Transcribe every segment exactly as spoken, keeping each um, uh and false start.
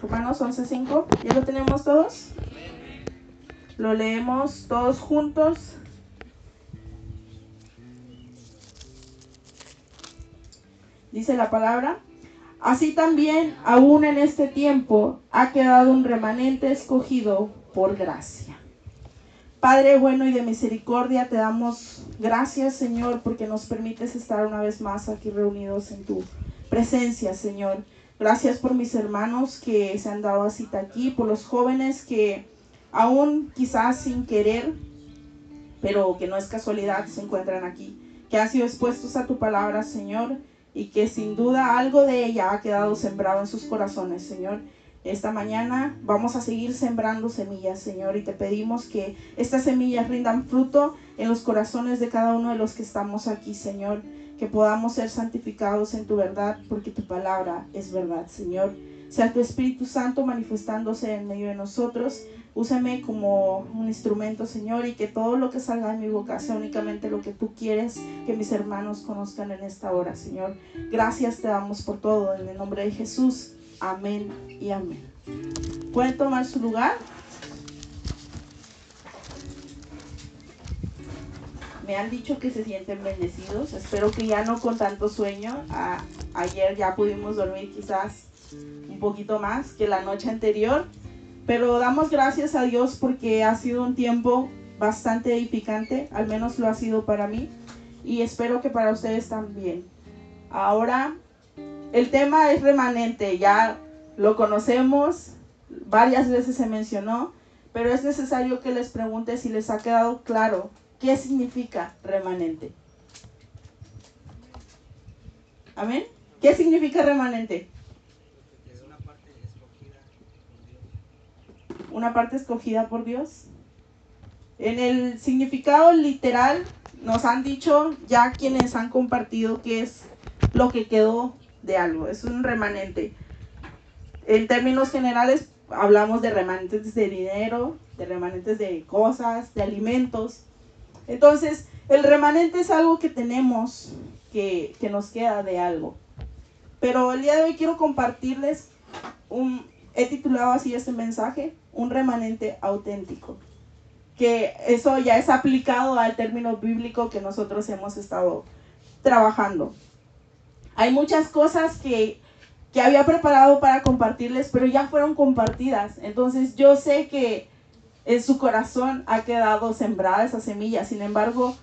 Romanos once cinco. ¿Ya lo tenemos todos? Lo leemos todos juntos. Dice la palabra: así también, aún en este tiempo, ha quedado un remanente escogido por gracia. Padre bueno y de misericordia, te damos gracias, Señor, porque nos permites estar una vez más aquí reunidos en tu presencia, Señor. Gracias por mis hermanos que se han dado cita aquí, por los jóvenes que aún quizás sin querer, pero que no es casualidad, se encuentran aquí, que han sido expuestos a tu palabra, Señor, y que sin duda algo de ella ha quedado sembrado en sus corazones, Señor. Esta mañana vamos a seguir sembrando semillas, Señor, y te pedimos que estas semillas rindan fruto en los corazones de cada uno de los que estamos aquí, Señor, que podamos ser santificados en tu verdad, porque tu palabra es verdad, Señor. Sea tu Espíritu Santo manifestándose en medio de nosotros. Úsame como un instrumento, Señor, y que todo lo que salga de mi boca sea únicamente lo que tú quieres que mis hermanos conozcan en esta hora, Señor. Gracias te damos por todo, en el nombre de Jesús. Amén y amén. ¿Pueden tomar su lugar? Me han dicho que se sienten bendecidos. Espero que ya no con tanto sueño. A, ayer ya pudimos dormir quizás un poquito más que la noche anterior. Pero damos gracias a Dios porque ha sido un tiempo bastante edificante, al menos lo ha sido para mí, y espero que para ustedes también. Ahora, el tema es remanente, ya lo conocemos, varias veces se mencionó, pero es necesario que les pregunte si les ha quedado claro qué significa remanente. ¿Amén? ¿Qué significa remanente? Una parte escogida por Dios. En el significado literal nos han dicho ya quienes han compartido que es lo que quedó de algo, es un remanente. En términos generales hablamos de remanentes de dinero, de remanentes de cosas, de alimentos. Entonces, el remanente es algo que tenemos, que, que nos queda de algo. Pero el día de hoy quiero compartirles un... He titulado así este mensaje: un remanente auténtico, que eso ya es aplicado al término bíblico que nosotros hemos estado trabajando. Hay muchas cosas que, que había preparado para compartirles, pero ya fueron compartidas. Entonces yo sé que en su corazón ha quedado sembrada esa semilla. Sin embargo,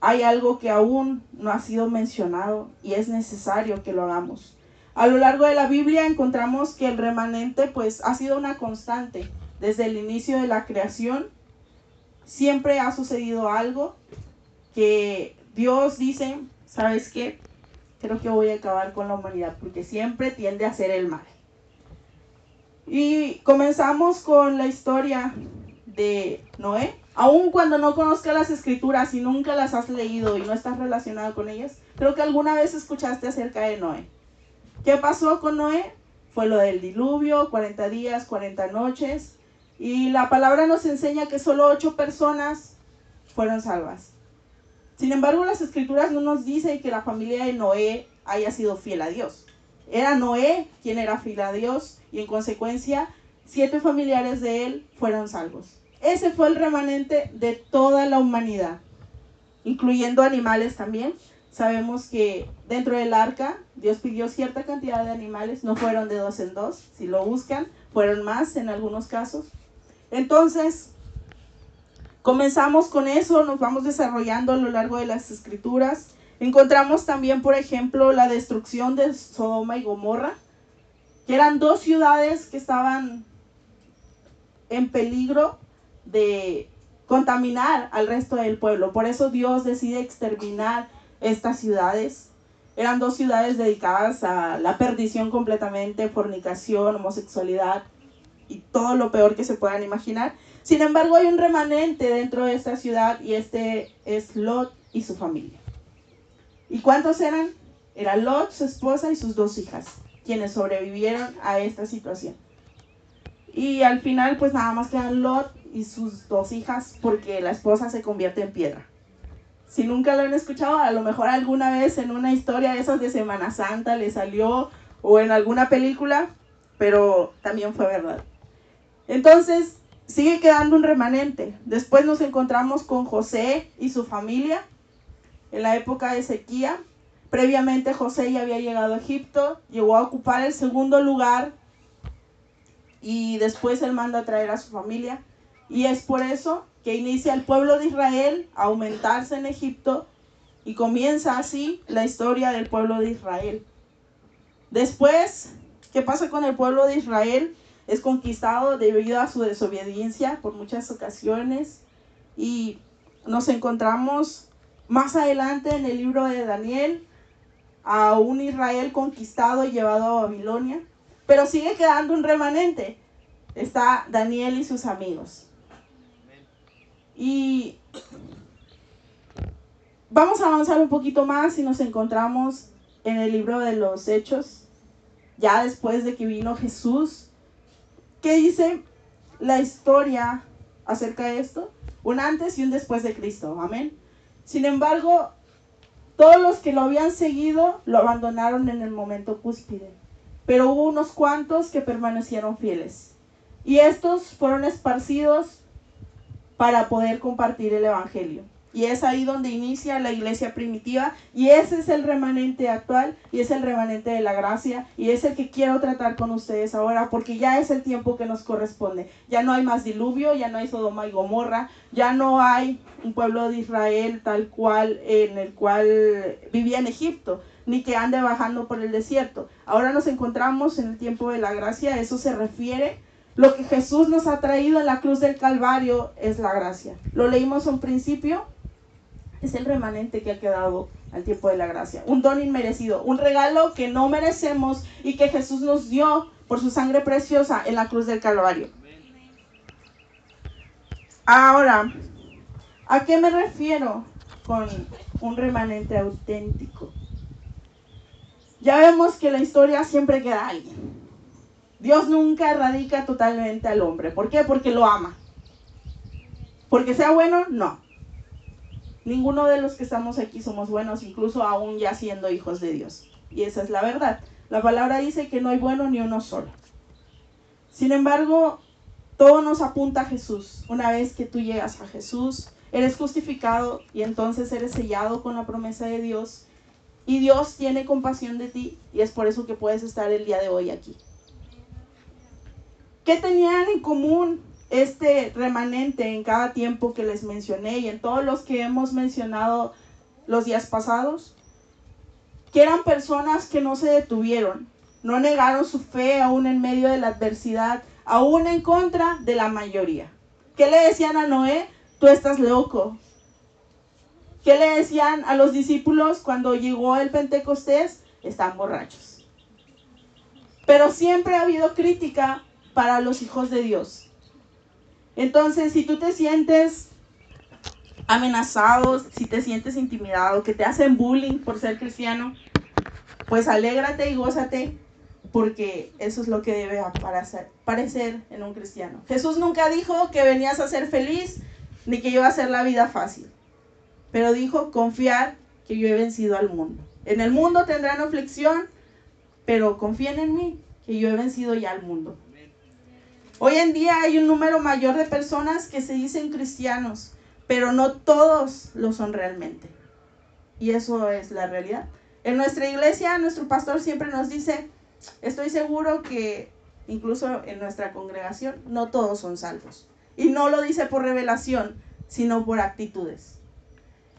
hay algo que aún no ha sido mencionado y es necesario que lo hagamos. A lo largo de la Biblia encontramos que el remanente pues ha sido una constante. Desde el inicio de la creación siempre ha sucedido algo que Dios dice: ¿sabes qué? Creo que voy a acabar con la humanidad, porque siempre tiende a hacer el mal. Y comenzamos con la historia de Noé. Aun cuando no conozcas las escrituras y nunca las has leído y no estás relacionado con ellas, creo que alguna vez escuchaste acerca de Noé. ¿Qué pasó con Noé? Fue lo del diluvio, cuarenta días, cuarenta noches. Y la palabra nos enseña que solo ocho personas fueron salvas. Sin embargo, las escrituras no nos dicen que la familia de Noé haya sido fiel a Dios. Era Noé quien era fiel a Dios, y en consecuencia, siete familiares de él fueron salvos. Ese fue el remanente de toda la humanidad, incluyendo animales también. Sabemos que dentro del arca Dios pidió cierta cantidad de animales, no fueron de dos en dos, si lo buscan, fueron más en algunos casos. Entonces, comenzamos con eso, nos vamos desarrollando a lo largo de las escrituras. Encontramos también, por ejemplo, la destrucción de Sodoma y Gomorra, que eran dos ciudades que estaban en peligro de contaminar al resto del pueblo. Por eso Dios decide exterminar estas ciudades. Eran dos ciudades dedicadas a la perdición completamente, fornicación, homosexualidad y todo lo peor que se puedan imaginar. Sin embargo, hay un remanente dentro de esta ciudad, y este es Lot y su familia. ¿Y cuántos eran? Era Lot, su esposa y sus dos hijas, quienes sobrevivieron a esta situación. Y al final pues nada más quedan Lot y sus dos hijas, porque la esposa se convierte en piedra. Si nunca lo han escuchado, a lo mejor alguna vez en una historia de esas de Semana Santa le salió, o en alguna película, pero también fue verdad. Entonces, sigue quedando un remanente. Después nos encontramos con José y su familia en la época de sequía. Previamente José ya había llegado a Egipto, llegó a ocupar el segundo lugar y después él manda a traer a su familia. Y es por eso que inicia el pueblo de Israel a aumentarse en Egipto y comienza así la historia del pueblo de Israel. Después, ¿qué pasa con el pueblo de Israel? Es conquistado debido a su desobediencia por muchas ocasiones y nos encontramos más adelante en el libro de Daniel a un Israel conquistado y llevado a Babilonia, pero sigue quedando un remanente. Está Daniel y sus amigos. Y vamos a avanzar un poquito más y nos encontramos en el libro de los Hechos, ya después de que vino Jesús. ¿Qué dice la historia acerca de esto? Un antes y un después de Cristo, amén. Sin embargo, todos los que lo habían seguido lo abandonaron en el momento cúspide, pero hubo unos cuantos que permanecieron fieles. Y estos fueron esparcidos para poder compartir el evangelio. Y es ahí donde inicia la iglesia primitiva, y ese es el remanente actual, y es el remanente de la gracia, y es el que quiero tratar con ustedes ahora, porque ya es el tiempo que nos corresponde. Ya no hay más diluvio, ya no hay Sodoma y Gomorra, ya no hay un pueblo de Israel tal cual en el cual vivía en Egipto, ni que ande bajando por el desierto. Ahora nos encontramos en el tiempo de la gracia, a eso se refiere. Lo que Jesús nos ha traído en la cruz del Calvario es la gracia. Lo leímos en principio. Es el remanente que ha quedado al tiempo de la gracia. Un don inmerecido, un regalo que no merecemos y que Jesús nos dio por su sangre preciosa en la cruz del Calvario. Ahora, ¿a qué me refiero con un remanente auténtico? Ya vemos que en la historia siempre queda alguien. Dios nunca erradica totalmente al hombre. ¿Por qué? Porque lo ama. ¿Porque sea bueno? No. Ninguno de los que estamos aquí somos buenos, incluso aún ya siendo hijos de Dios. Y esa es la verdad. La palabra dice que no hay bueno ni uno solo. Sin embargo, todo nos apunta a Jesús. Una vez que tú llegas a Jesús, eres justificado y entonces eres sellado con la promesa de Dios. Y Dios tiene compasión de ti y es por eso que puedes estar el día de hoy aquí. ¿Qué tenían en común este remanente en cada tiempo que les mencioné y en todos los que hemos mencionado los días pasados? Que eran personas que no se detuvieron, no negaron su fe aún en medio de la adversidad, aún en contra de la mayoría. ¿Qué le decían a Noé? Tú estás loco. ¿Qué le decían a los discípulos cuando llegó el Pentecostés? Están borrachos. Pero siempre ha habido crítica para los hijos de Dios. Entonces, si tú te sientes amenazado, si te sientes intimidado, que te hacen bullying por ser cristiano, pues alégrate y gózate, porque eso es lo que debe parecer en un cristiano. Jesús nunca dijo que venías a ser feliz, ni que iba a ser la vida fácil, pero dijo, confiar que yo he vencido al mundo. En el mundo tendrán aflicción, pero confíen en mí, que yo he vencido ya al mundo. Hoy en día hay un número mayor de personas que se dicen cristianos, pero no todos lo son realmente. Y eso es la realidad. En nuestra iglesia, nuestro pastor siempre nos dice, estoy seguro que incluso en nuestra congregación, no todos son salvos. Y no lo dice por revelación, sino por actitudes.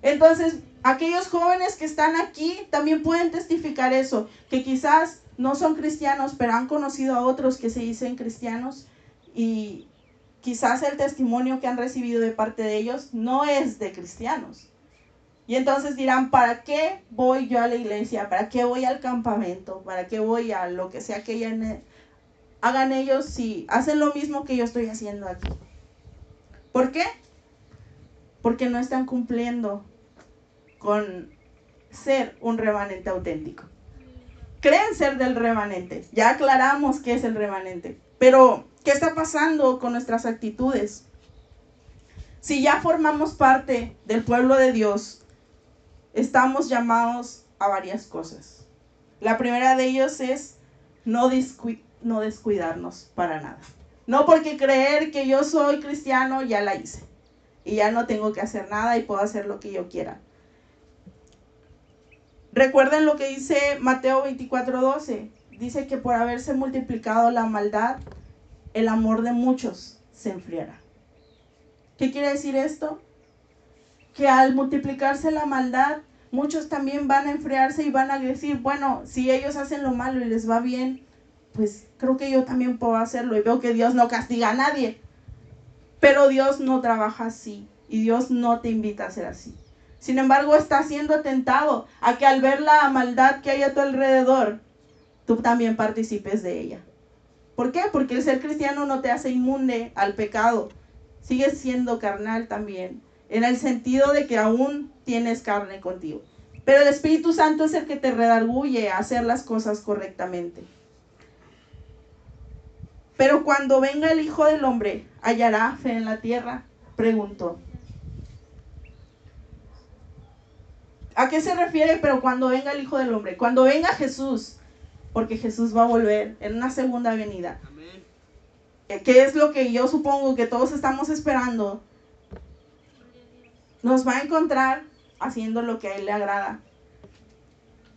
Entonces, aquellos jóvenes que están aquí también pueden testificar eso, que quizás no son cristianos, pero han conocido a otros que se dicen cristianos, y quizás el testimonio que han recibido de parte de ellos no es de cristianos. Y entonces dirán, ¿para qué voy yo a la iglesia? ¿Para qué voy al campamento? ¿Para qué voy a lo que sea que hagan ellos si hacen lo mismo que yo estoy haciendo aquí? ¿Por qué? Porque no están cumpliendo con ser un remanente auténtico. Creen ser del remanente. Ya aclaramos qué es el remanente. Pero ¿qué está pasando con nuestras actitudes? Si ya formamos parte del pueblo de Dios, estamos llamados a varias cosas. La primera de ellos es no, discu- no descuidarnos para nada. No porque creer que yo soy cristiano ya la hice y ya no tengo que hacer nada y puedo hacer lo que yo quiera. Recuerden lo que dice Mateo veinticuatro doce. Dice que por haberse multiplicado la maldad, el amor de muchos se enfriará. ¿Qué quiere decir esto? Que al multiplicarse la maldad, muchos también van a enfriarse y van a decir, bueno, si ellos hacen lo malo y les va bien, pues creo que yo también puedo hacerlo. Y veo que Dios no castiga a nadie. Pero Dios no trabaja así y Dios no te invita a ser así. Sin embargo, estás siendo tentado a que al ver la maldad que hay a tu alrededor, tú también participes de ella. ¿Por qué? Porque el ser cristiano no te hace inmune al pecado. Sigues siendo carnal también, en el sentido de que aún tienes carne contigo. Pero el Espíritu Santo es el que te redarguye a hacer las cosas correctamente. Pero cuando venga el Hijo del Hombre, ¿hallará fe en la tierra?, preguntó. ¿A qué se refiere? Pero cuando venga el Hijo del Hombre, cuando venga Jesús, porque Jesús va a volver en una segunda venida. Amén. Que es lo que yo supongo que todos estamos esperando. Nos va a encontrar haciendo lo que a Él le agrada,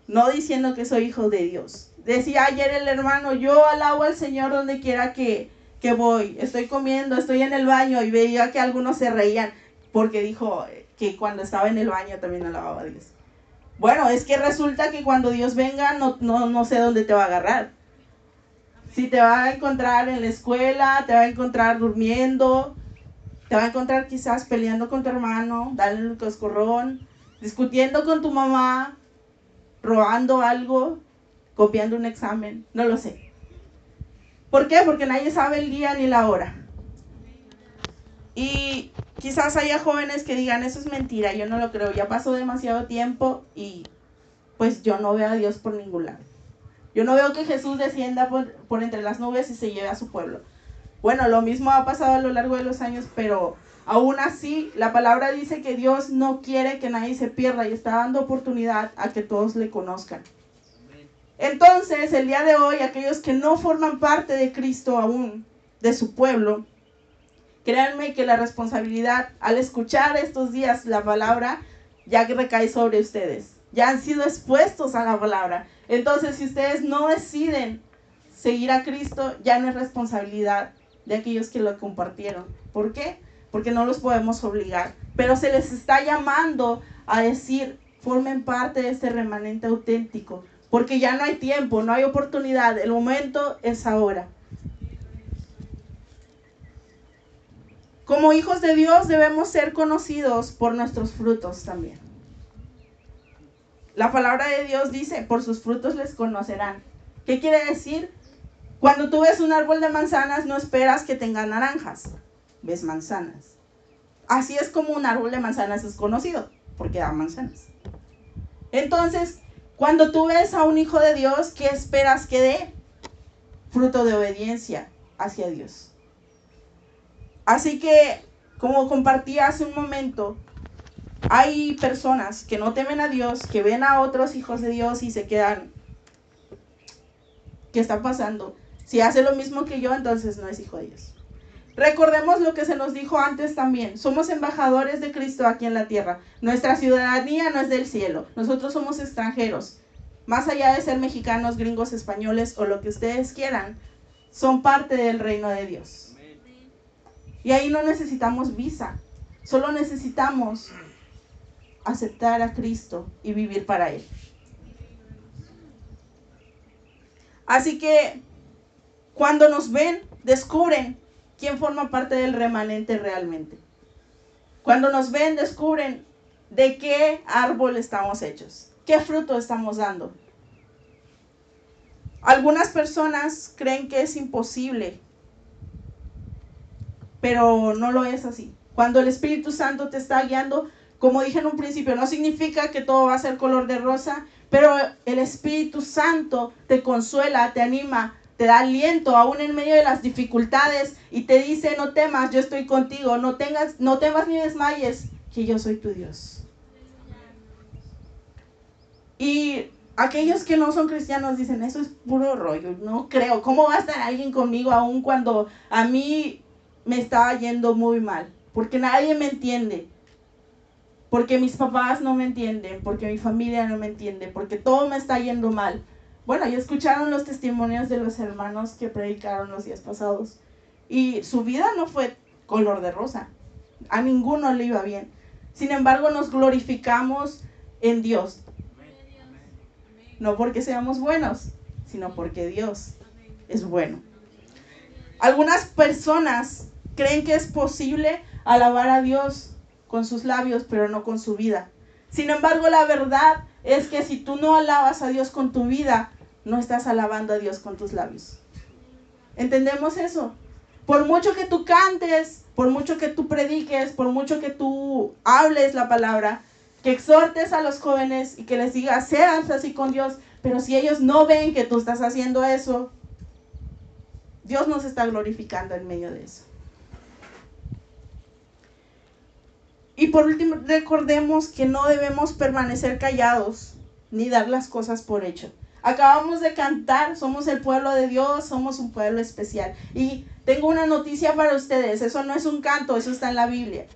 no diciendo que soy hijo de Dios. Decía ayer el hermano, yo alabo al Señor donde quiera que, que voy, estoy comiendo, estoy en el baño, y veía que algunos se reían porque dijo que cuando estaba en el baño también alababa a Dios. Bueno, es que resulta que cuando Dios venga no, no, no sé dónde te va a agarrar. Si te va a encontrar en la escuela, te va a encontrar durmiendo, te va a encontrar quizás peleando con tu hermano, dándole un coscorrón, discutiendo con tu mamá, robando algo, copiando un examen, no lo sé. ¿Por qué? Porque nadie sabe el día ni la hora. Y quizás haya jóvenes que digan, eso es mentira, yo no lo creo, ya pasó demasiado tiempo y pues yo no veo a Dios por ningún lado. Yo no veo que Jesús descienda por, por entre las nubes y se lleve a su pueblo. Bueno, lo mismo ha pasado a lo largo de los años, pero aún así la palabra dice que Dios no quiere que nadie se pierda y está dando oportunidad a que todos le conozcan. Entonces, el día de hoy, aquellos que no forman parte de Cristo aún, de su pueblo, créanme que la responsabilidad al escuchar estos días la palabra ya recae sobre ustedes. Ya han sido expuestos a la palabra. Entonces, si ustedes no deciden seguir a Cristo, ya no es responsabilidad de aquellos que lo compartieron. ¿Por qué? Porque no los podemos obligar. Pero se les está llamando a decir, formen parte de este remanente auténtico. Porque ya no hay tiempo, no hay oportunidad. El momento es ahora. Como hijos de Dios debemos ser conocidos por nuestros frutos también. La palabra de Dios dice, por sus frutos les conocerán. ¿Qué quiere decir? Cuando tú ves un árbol de manzanas, no esperas que tenga naranjas, ves manzanas. Así es como un árbol de manzanas es conocido, porque da manzanas. Entonces, cuando tú ves a un hijo de Dios, ¿qué esperas que dé? Fruto de obediencia hacia Dios. Así que, como compartí hace un momento, hay personas que no temen a Dios, que ven a otros hijos de Dios y se quedan, ¿qué está pasando? Si hace lo mismo que yo, entonces no es hijo de Dios. Recordemos lo que se nos dijo antes también, somos embajadores de Cristo aquí en la tierra, nuestra ciudadanía no es del cielo, nosotros somos extranjeros, más allá de ser mexicanos, gringos, españoles o lo que ustedes quieran, son parte del reino de Dios. Y ahí no necesitamos visa, solo necesitamos aceptar a Cristo y vivir para Él. Así que cuando nos ven, descubren quién forma parte del remanente realmente. Cuando nos ven, descubren de qué árbol estamos hechos, qué fruto estamos dando. Algunas personas creen que es imposible, pero no lo es así. Cuando el Espíritu Santo te está guiando, como dije en un principio, no significa que todo va a ser color de rosa, pero el Espíritu Santo te consuela, te anima, te da aliento, aún en medio de las dificultades, y te dice, no temas, yo estoy contigo, no tengas, no temas ni desmayes, que yo soy tu Dios. Y aquellos que no son cristianos dicen, eso es puro rollo, no creo, ¿cómo va a estar alguien conmigo aún cuando a mí me estaba yendo muy mal? Porque nadie me entiende, porque mis papás no me entienden, porque mi familia no me entiende, porque todo me está yendo mal. Bueno, ya escucharon los testimonios de los hermanos que predicaron los días pasados, y su vida no fue color de rosa, a ninguno le iba bien. Sin embargo, nos glorificamos en Dios. No porque seamos buenos, sino porque Dios es bueno. Algunas personas creen que es posible alabar a Dios con sus labios, pero no con su vida. Sin embargo, la verdad es que si tú no alabas a Dios con tu vida, no estás alabando a Dios con tus labios. ¿Entendemos eso? Por mucho que tú cantes, por mucho que tú prediques, por mucho que tú hables la palabra, que exhortes a los jóvenes y que les digas, sean así con Dios, pero si ellos no ven que tú estás haciendo eso, Dios nos está glorificando en medio de eso. Y por último, recordemos que no debemos permanecer callados ni dar las cosas por hecho. Acabamos de cantar, somos el pueblo de Dios, somos un pueblo especial. Y tengo una noticia para ustedes, eso no es un canto, eso está en la Biblia.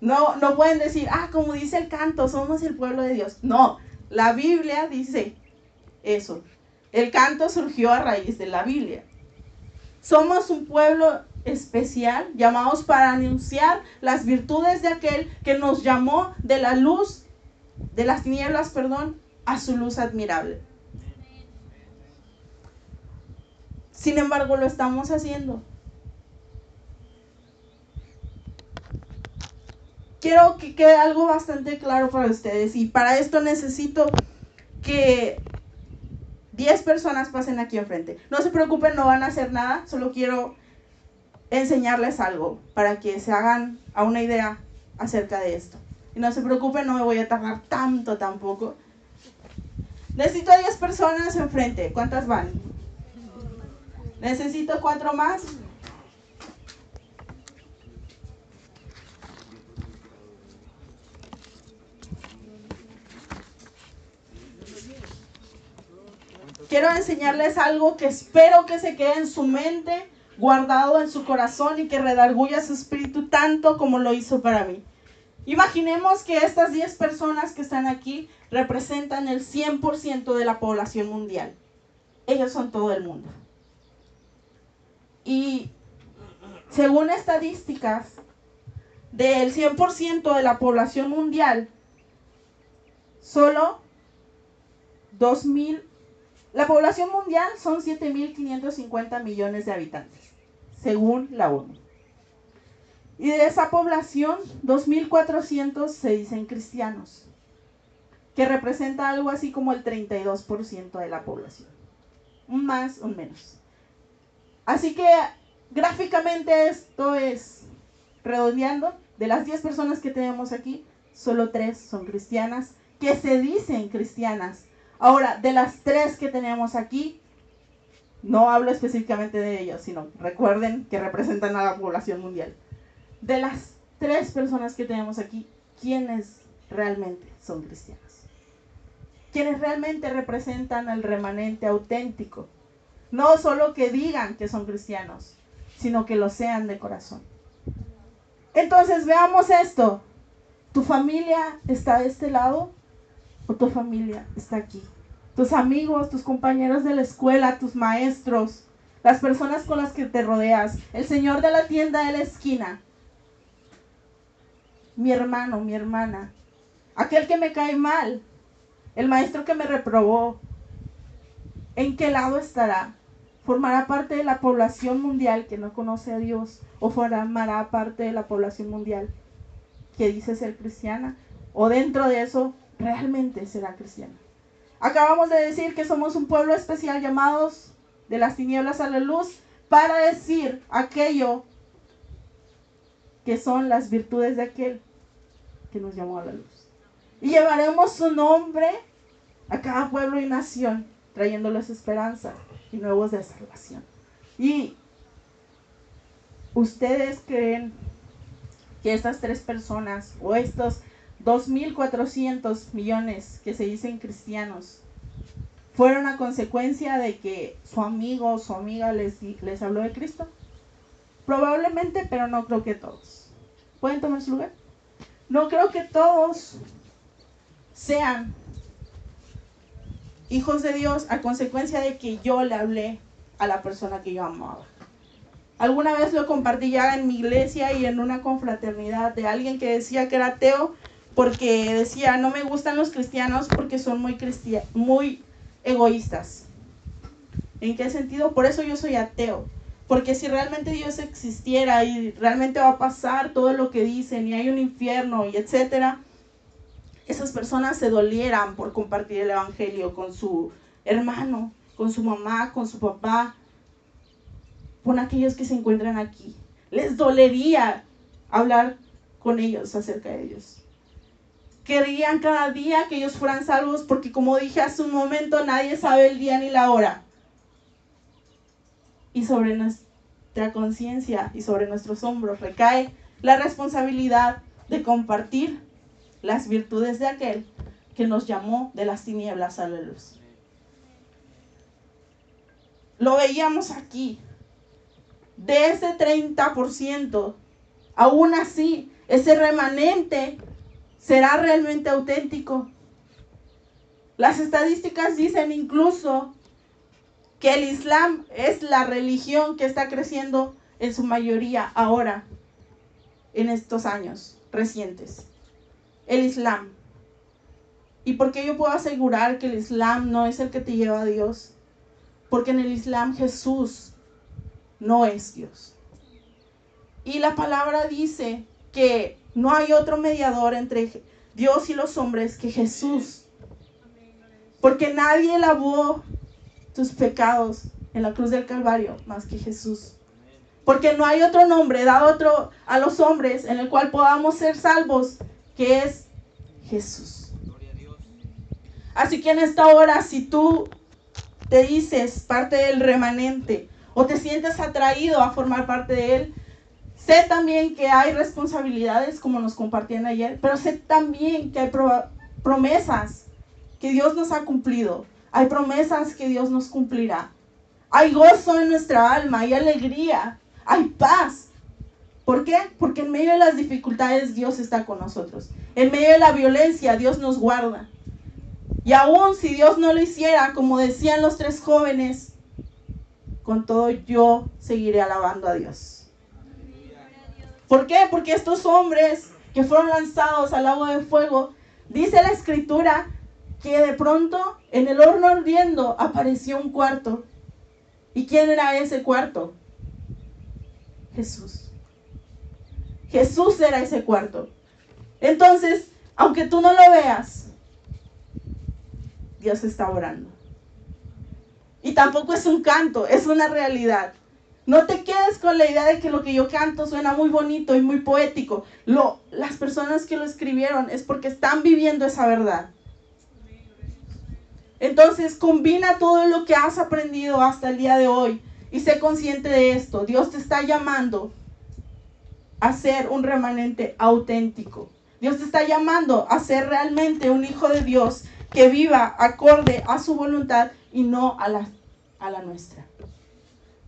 No, no pueden decir, ah, como dice el canto, somos el pueblo de Dios. No, la Biblia dice eso. El canto surgió a raíz de la Biblia. Somos un pueblo especial, llamados para anunciar las virtudes de aquel que nos llamó de la luz, de las tinieblas, perdón, a su luz admirable. Sin embargo, lo estamos haciendo. Quiero que quede algo bastante claro para ustedes, y para esto necesito que diez personas pasen aquí enfrente. No se preocupen, no van a hacer nada, solo quiero enseñarles algo para que se hagan a una idea acerca de esto. Y no se preocupen, no me voy a tardar tanto tampoco. Necesito a diez personas enfrente. ¿Cuántas van? Necesito cuatro más. Quiero enseñarles algo que espero que se quede en su mente, guardado en su corazón y que redarguya su espíritu tanto como lo hizo para mí. Imaginemos que estas diez personas que están aquí representan el cien por ciento de la población mundial. Ellos son todo el mundo. Y según estadísticas, del cien por ciento de la población mundial, solo dos mil. La población mundial son siete mil quinientos cincuenta millones de habitantes, según la ONU. Y de esa población, dos mil cuatrocientos se dicen cristianos, que representa algo así como el treinta y dos por ciento de la población. Un más, un menos. Así que, gráficamente, esto es, redondeando, de las diez personas que tenemos aquí, solo tres son cristianas, que se dicen cristianas. Ahora, de las tres que tenemos aquí, no hablo específicamente de ellos, sino recuerden que representan a la población mundial. De las tres personas que tenemos aquí, ¿quiénes realmente son cristianos? ¿Quiénes realmente representan al remanente auténtico? No solo que digan que son cristianos, sino que lo sean de corazón. Entonces, veamos esto. ¿Tu familia está de este lado? O tu familia está aquí. Tus amigos, tus compañeros de la escuela, tus maestros, las personas con las que te rodeas, el señor de la tienda de la esquina, mi hermano, mi hermana, aquel que me cae mal, el maestro que me reprobó. ¿En qué lado estará? ¿Formará parte de la población mundial que no conoce a Dios? ¿O formará parte de la población mundial que dice ser cristiana? ¿O dentro de eso realmente será cristiana? Acabamos de decir que somos un pueblo especial, llamados de las tinieblas a la luz, para decir aquello que son las virtudes de aquel que nos llamó a la luz. Y llevaremos su nombre a cada pueblo y nación, trayéndoles esperanza y nuevos de salvación. Y ustedes creen que estas tres personas o estos dos mil cuatrocientos millones que se dicen cristianos fueron a consecuencia de que su amigo o su amiga les, les habló de Cristo. Probablemente, pero no creo que todos. ¿Pueden tomar su lugar? No creo que todos sean hijos de Dios a consecuencia de que yo le hablé a la persona que yo amaba. Alguna vez lo compartí ya en mi iglesia y en una confraternidad de alguien que decía que era ateo porque decía, no me gustan los cristianos porque son muy, cristia- muy egoístas. ¿En qué sentido? Por eso yo soy ateo. Porque si realmente Dios existiera y realmente va a pasar todo lo que dicen y hay un infierno y etcétera, esas personas se dolieran por compartir el evangelio con su hermano, con su mamá, con su papá, con aquellos que se encuentran aquí. Les dolería hablar con ellos acerca de Dios. Querían cada día que ellos fueran salvos porque, como dije hace un momento, nadie sabe el día ni la hora. Y sobre nuestra conciencia y sobre nuestros hombros recae la responsabilidad de compartir las virtudes de aquel que nos llamó de las tinieblas a la luz. Lo veíamos aquí. De ese treinta por ciento, aún así, ese remanente será realmente auténtico. Las estadísticas dicen incluso que el Islam es la religión que está creciendo en su mayoría ahora, en estos años recientes. El Islam. ¿Y por qué yo puedo asegurar que el Islam no es el que te lleva a Dios? Porque en el Islam Jesús no es Dios. Y la palabra dice que no hay otro mediador entre Dios y los hombres que Jesús. Porque nadie lavó tus pecados en la cruz del Calvario más que Jesús. Porque no hay otro nombre dado otro a los hombres en el cual podamos ser salvos que es Jesús. Así que en esta hora, si tú te dices parte del remanente o te sientes atraído a formar parte de él, sé también que hay responsabilidades, como nos compartían ayer, pero sé también que hay pro- promesas que Dios nos ha cumplido. Hay promesas que Dios nos cumplirá. Hay gozo en nuestra alma, hay alegría, hay paz. ¿Por qué? Porque en medio de las dificultades Dios está con nosotros. En medio de la violencia Dios nos guarda. Y aún si Dios no lo hiciera, como decían los tres jóvenes, con todo yo seguiré alabando a Dios. ¿Por qué? Porque estos hombres que fueron lanzados al lago de fuego, dice la escritura que de pronto en el horno ardiendo apareció un cuarto. ¿Y quién era ese cuarto? Jesús. Jesús era ese cuarto. Entonces, aunque tú no lo veas, Dios está orando. Y tampoco es un canto, es una realidad. No te quedes con la idea de que lo que yo canto suena muy bonito y muy poético. Lo, las personas que lo escribieron es porque están viviendo esa verdad. Entonces, combina todo lo que has aprendido hasta el día de hoy y sé consciente de esto. Dios te está llamando a ser un remanente auténtico. Dios te está llamando a ser realmente un hijo de Dios que viva acorde a su voluntad y no a la, a la nuestra.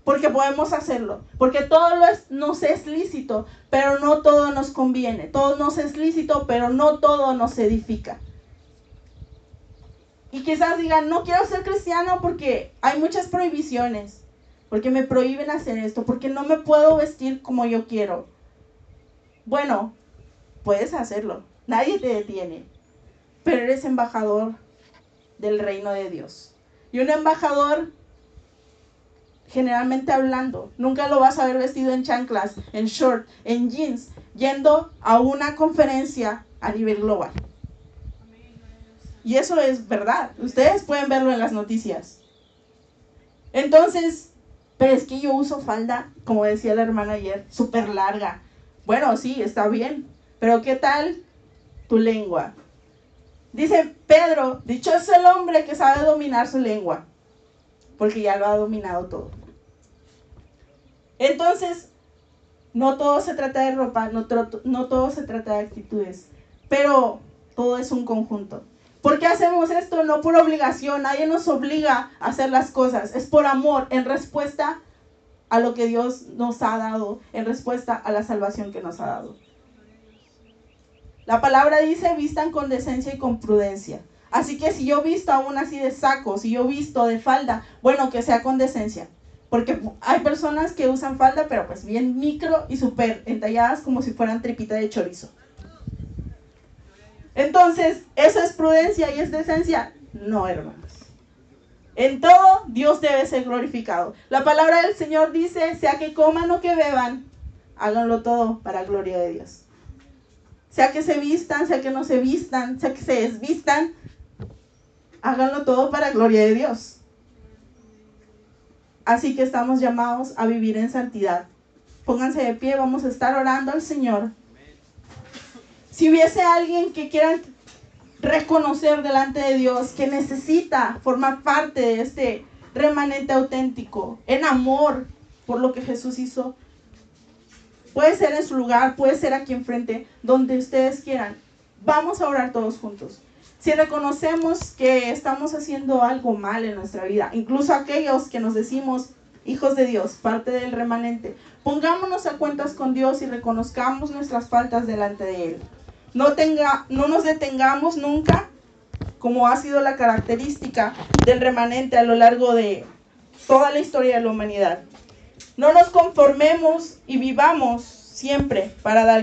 Porque podemos hacerlo, porque todo lo es, nos es lícito, pero no todo nos conviene. Todo nos es lícito, pero no todo nos edifica. Y quizás digan, no quiero ser cristiano porque hay muchas prohibiciones, porque me prohíben hacer esto, porque no me puedo vestir como yo quiero. Bueno, puedes hacerlo, nadie te detiene, pero eres embajador del reino de Dios. Y un embajador, generalmente hablando, nunca lo vas a ver vestido en chanclas, en short, en jeans, yendo a una conferencia a nivel global. Y eso es verdad. Ustedes pueden verlo en las noticias. Entonces, pero es que yo uso falda, como decía la hermana ayer, súper larga. Bueno, sí, está bien, pero ¿qué tal tu lengua? Dice Pedro, dichoso el hombre que sabe dominar su lengua, porque ya lo ha dominado todo. Entonces, no todo se trata de ropa, no, tro- no todo se trata de actitudes, pero todo es un conjunto. ¿Por qué hacemos esto? No por obligación, nadie nos obliga a hacer las cosas, es por amor, en respuesta a lo que Dios nos ha dado, en respuesta a la salvación que nos ha dado. La palabra dice, vistan con decencia y con prudencia. Así que si yo visto aún así de saco, si yo visto de falda, bueno, que sea con decencia. Porque hay personas que usan falda, pero pues bien micro y súper entalladas como si fueran tripita de chorizo. Entonces, ¿eso es prudencia y es decencia? No, hermanos. En todo, Dios debe ser glorificado. La palabra del Señor dice, sea que coman o que beban, háganlo todo para la gloria de Dios. Sea que se vistan, sea que no se vistan, sea que se desvistan, háganlo todo para gloria de Dios. Así que estamos llamados a vivir en santidad. Pónganse de pie, vamos a estar orando al Señor. Si hubiese alguien que quiera reconocer delante de Dios que necesita formar parte de este remanente auténtico, en amor por lo que Jesús hizo, puede ser en su lugar, puede ser aquí enfrente, donde ustedes quieran. Vamos a orar todos juntos. Si reconocemos que estamos haciendo algo mal en nuestra vida, incluso aquellos que nos decimos hijos de Dios, parte del remanente, pongámonos a cuentas con Dios y reconozcamos nuestras faltas delante de Él. No, tenga, no nos detengamos nunca, como ha sido la característica del remanente a lo largo de toda la historia de la humanidad. No nos conformemos y vivamos siempre para dar